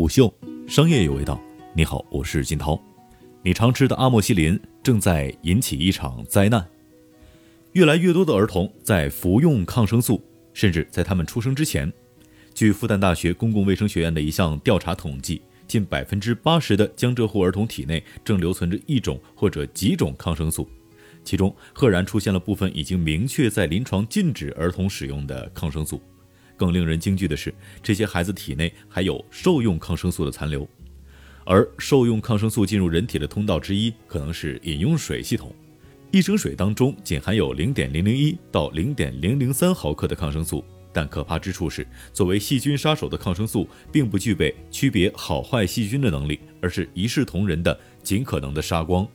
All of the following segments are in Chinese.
虎嗅，商业有味道。你好，我是金涛。你常吃的阿莫西林正在引起一场灾难。越来越多的儿童在服用抗生素，甚至在他们出生之前。据复旦大学公共卫生学院的一项调查统计，近 80% 的江浙沪儿童体内正留存着一种或者几种抗生素，其中赫然出现了部分已经明确在临床禁止儿童使用的抗生素。更令人惊惧的是，这些孩子体内还有受用抗生素的残留，而受用抗生素进入人体的通道之一可能是饮用水系统。一升水当中仅含有 0.001 到 0.003 毫克的抗生素，但可怕之处是，作为细菌杀手的抗生素并不具备区别好坏细菌的能力，而是一视同仁的尽可能的杀光。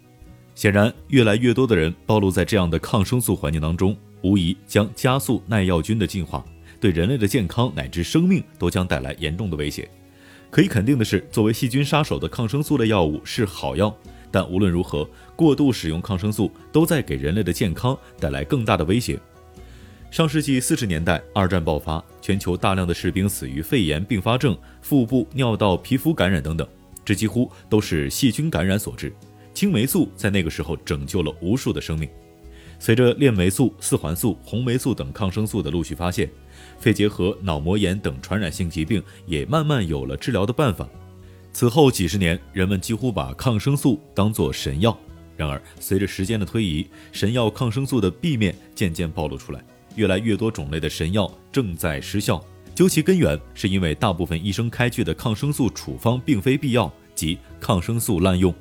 显然，越来越多的人暴露在这样的抗生素环境当中，无疑将加速耐药菌的进化，对人类的健康乃至生命都将带来严重的威胁。可以肯定的是，作为细菌杀手的抗生素类药物是好药，但无论如何，过度使用抗生素都在给人类的健康带来更大的威胁。上世纪40年代，二战爆发，全球大量的士兵死于肺炎并发症、腹部、尿道、皮肤感染等等，这几乎都是细菌感染所致。青霉素在那个时候拯救了无数的生命。随着链霉素、四环素、红霉素等抗生素的陆续发现，肺结核、脑膜炎等传染性疾病也慢慢有了治疗的办法。此后几十年，人们几乎把抗生素当作神药。然而，随着时间的推移，神药抗生素的弊面渐渐暴露出来，越来越多种类的神药正在失效。究其根源，是因为大部分医生开具的抗生素处方并非必要，即抗生素滥用。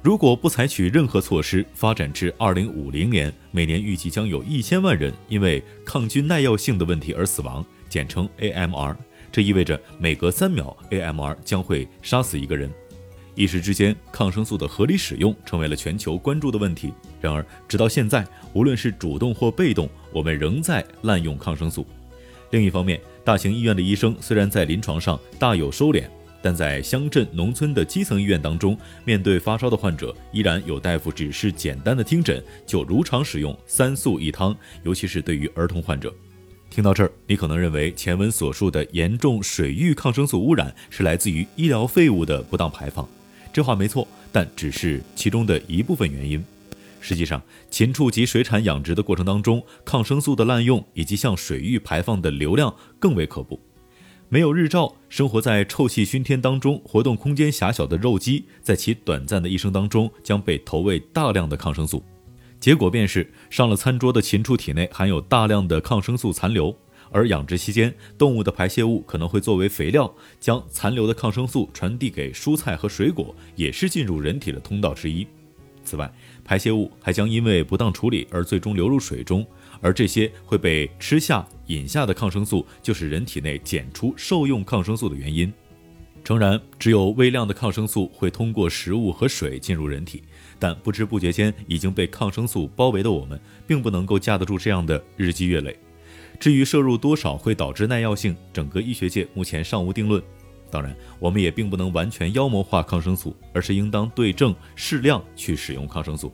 如果不采取任何措施，发展至2050年，每年预计将有1000万人因为抗菌耐药性的问题而死亡，简称 AMR。这意味着每隔3秒 AMR 将会杀死一个人。一时之间，抗生素的合理使用成为了全球关注的问题。然而，直到现在，无论是主动或被动，我们仍在滥用抗生素。另一方面，大型医院的医生虽然在临床上大有收敛，但在乡镇农村的基层医院当中，面对发烧的患者，依然有大夫只是简单的听诊就如常使用3素1汤，尤其是对于儿童患者。听到这儿，你可能认为前文所述的严重水域抗生素污染是来自于医疗废物的不当排放，这话没错，但只是其中的一部分原因。实际上，禽畜及水产养殖的过程当中，抗生素的滥用以及向水域排放的流量更为可怖。没有日照，生活在臭气熏天当中，活动空间狭小的肉鸡在其短暂的一生当中将被投喂大量的抗生素，结果便是上了餐桌的禽畜体内含有大量的抗生素残留，而养殖期间动物的排泄物可能会作为肥料，将残留的抗生素传递给蔬菜和水果，也是进入人体的通道之一。此外，排泄物还将因为不当处理而最终流入水中，而这些会被吃下、饮下的抗生素就是人体内检出受用抗生素的原因。诚然，只有微量的抗生素会通过食物和水进入人体，但不知不觉间已经被抗生素包围的我们，并不能够架得住这样的日积月累。至于摄入多少会导致耐药性，整个医学界目前尚无定论。当然，我们也并不能完全妖魔化抗生素，而是应当对症适量去使用抗生素。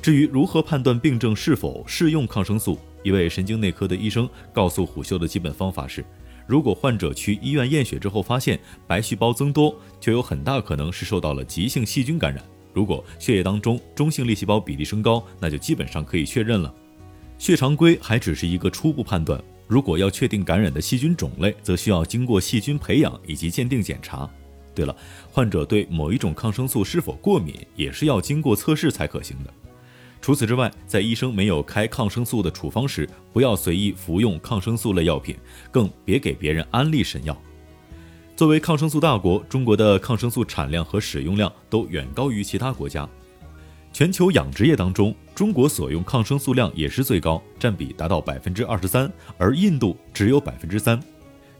至于如何判断病症是否适用抗生素，一位神经内科的医生告诉虎嗅的基本方法是，如果患者去医院验血之后发现白细胞增多，就有很大可能是受到了急性细菌感染。如果血液当中中性粒细胞比例升高，那就基本上可以确认了。血常规还只是一个初步判断，如果要确定感染的细菌种类，则需要经过细菌培养以及鉴定检查。对了，患者对某一种抗生素是否过敏，也是要经过测试才可行的。除此之外，在医生没有开抗生素的处方时，不要随意服用抗生素类药品，更别给别人安利神药。作为抗生素大国，中国的抗生素产量和使用量都远高于其他国家。全球养殖业当中，中国所用抗生素量也是最高，占比达到 23%， 而印度只有 3%。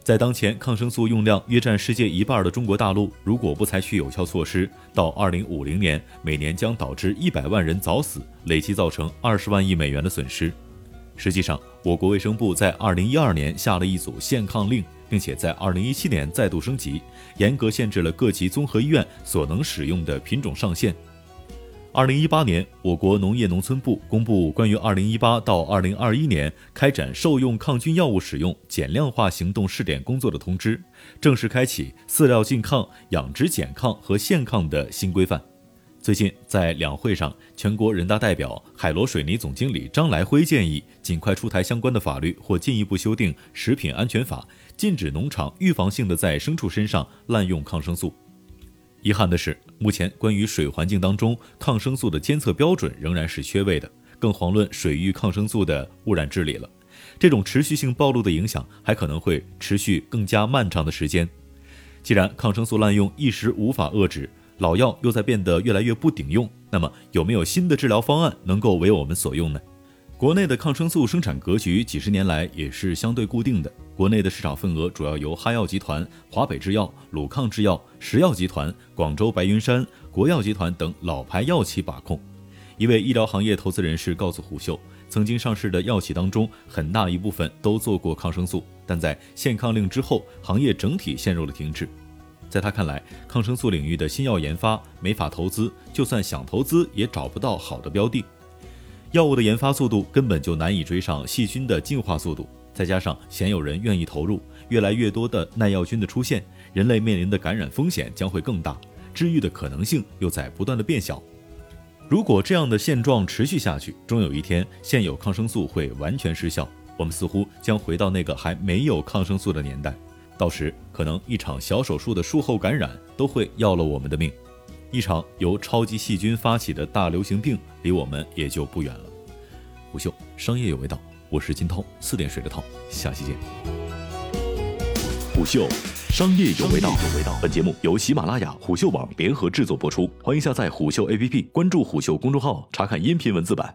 在当前抗生素用量约占世界1半的中国大陆，如果不采取有效措施，到2050年，每年将导致100万人早死，累计造成20万亿美元的损失。实际上，我国卫生部在2012年下了一组限抗令，并且在2017年再度升级，严格限制了各级综合医院所能使用的品种上限。2018年，我国农业农村部公布关于2018到2021年开展兽用抗菌药物使用简量化行动试点工作的通知，正式开启饲料禁抗、养殖检抗和限抗的新规范。最近在两会上，全国人大代表、海螺水泥总经理张来辉建议尽快出台相关的法律，或进一步修订《食品安全法》，禁止农场预防性的在牲畜身上滥用抗生素。遗憾的是，目前关于水环境当中抗生素的监测标准仍然是缺位的，更遑论水域抗生素的污染治理了。这种持续性暴露的影响还可能会持续更加漫长的时间。既然抗生素滥用一时无法遏制，老药又在变得越来越不顶用，那么有没有新的治疗方案能够为我们所用呢？国内的抗生素生产格局几十年来也是相对固定的，国内的市场份额主要由哈药集团、华北制药、鲁抗制药、石药集团、广州白云山、国药集团等老牌药企把控。一位医疗行业投资人士告诉胡秀，曾经上市的药企当中，很大一部分都做过抗生素，但在限抗令之后，行业整体陷入了停滞。在他看来，抗生素领域的新药研发没法投资，就算想投资也找不到好的标的。药物的研发速度根本就难以追上细菌的进化速度，再加上鲜有人愿意投入，越来越多的耐药菌的出现，人类面临的感染风险将会更大，治愈的可能性又在不断的变小。如果这样的现状持续下去，终有一天现有抗生素会完全失效，我们似乎将回到那个还没有抗生素的年代。到时可能一场小手术的术后感染都会要了我们的命，一场由超级细菌发起的大流行病离我们也就不远了。胡秀，商业有味道，我是金涛，四点水的涛，下期见。虎嗅，商业有味道。本节目由喜马拉雅、虎嗅网联合制作播出，欢迎下载虎嗅 APP， 关注虎嗅公众号，查看音频文字版。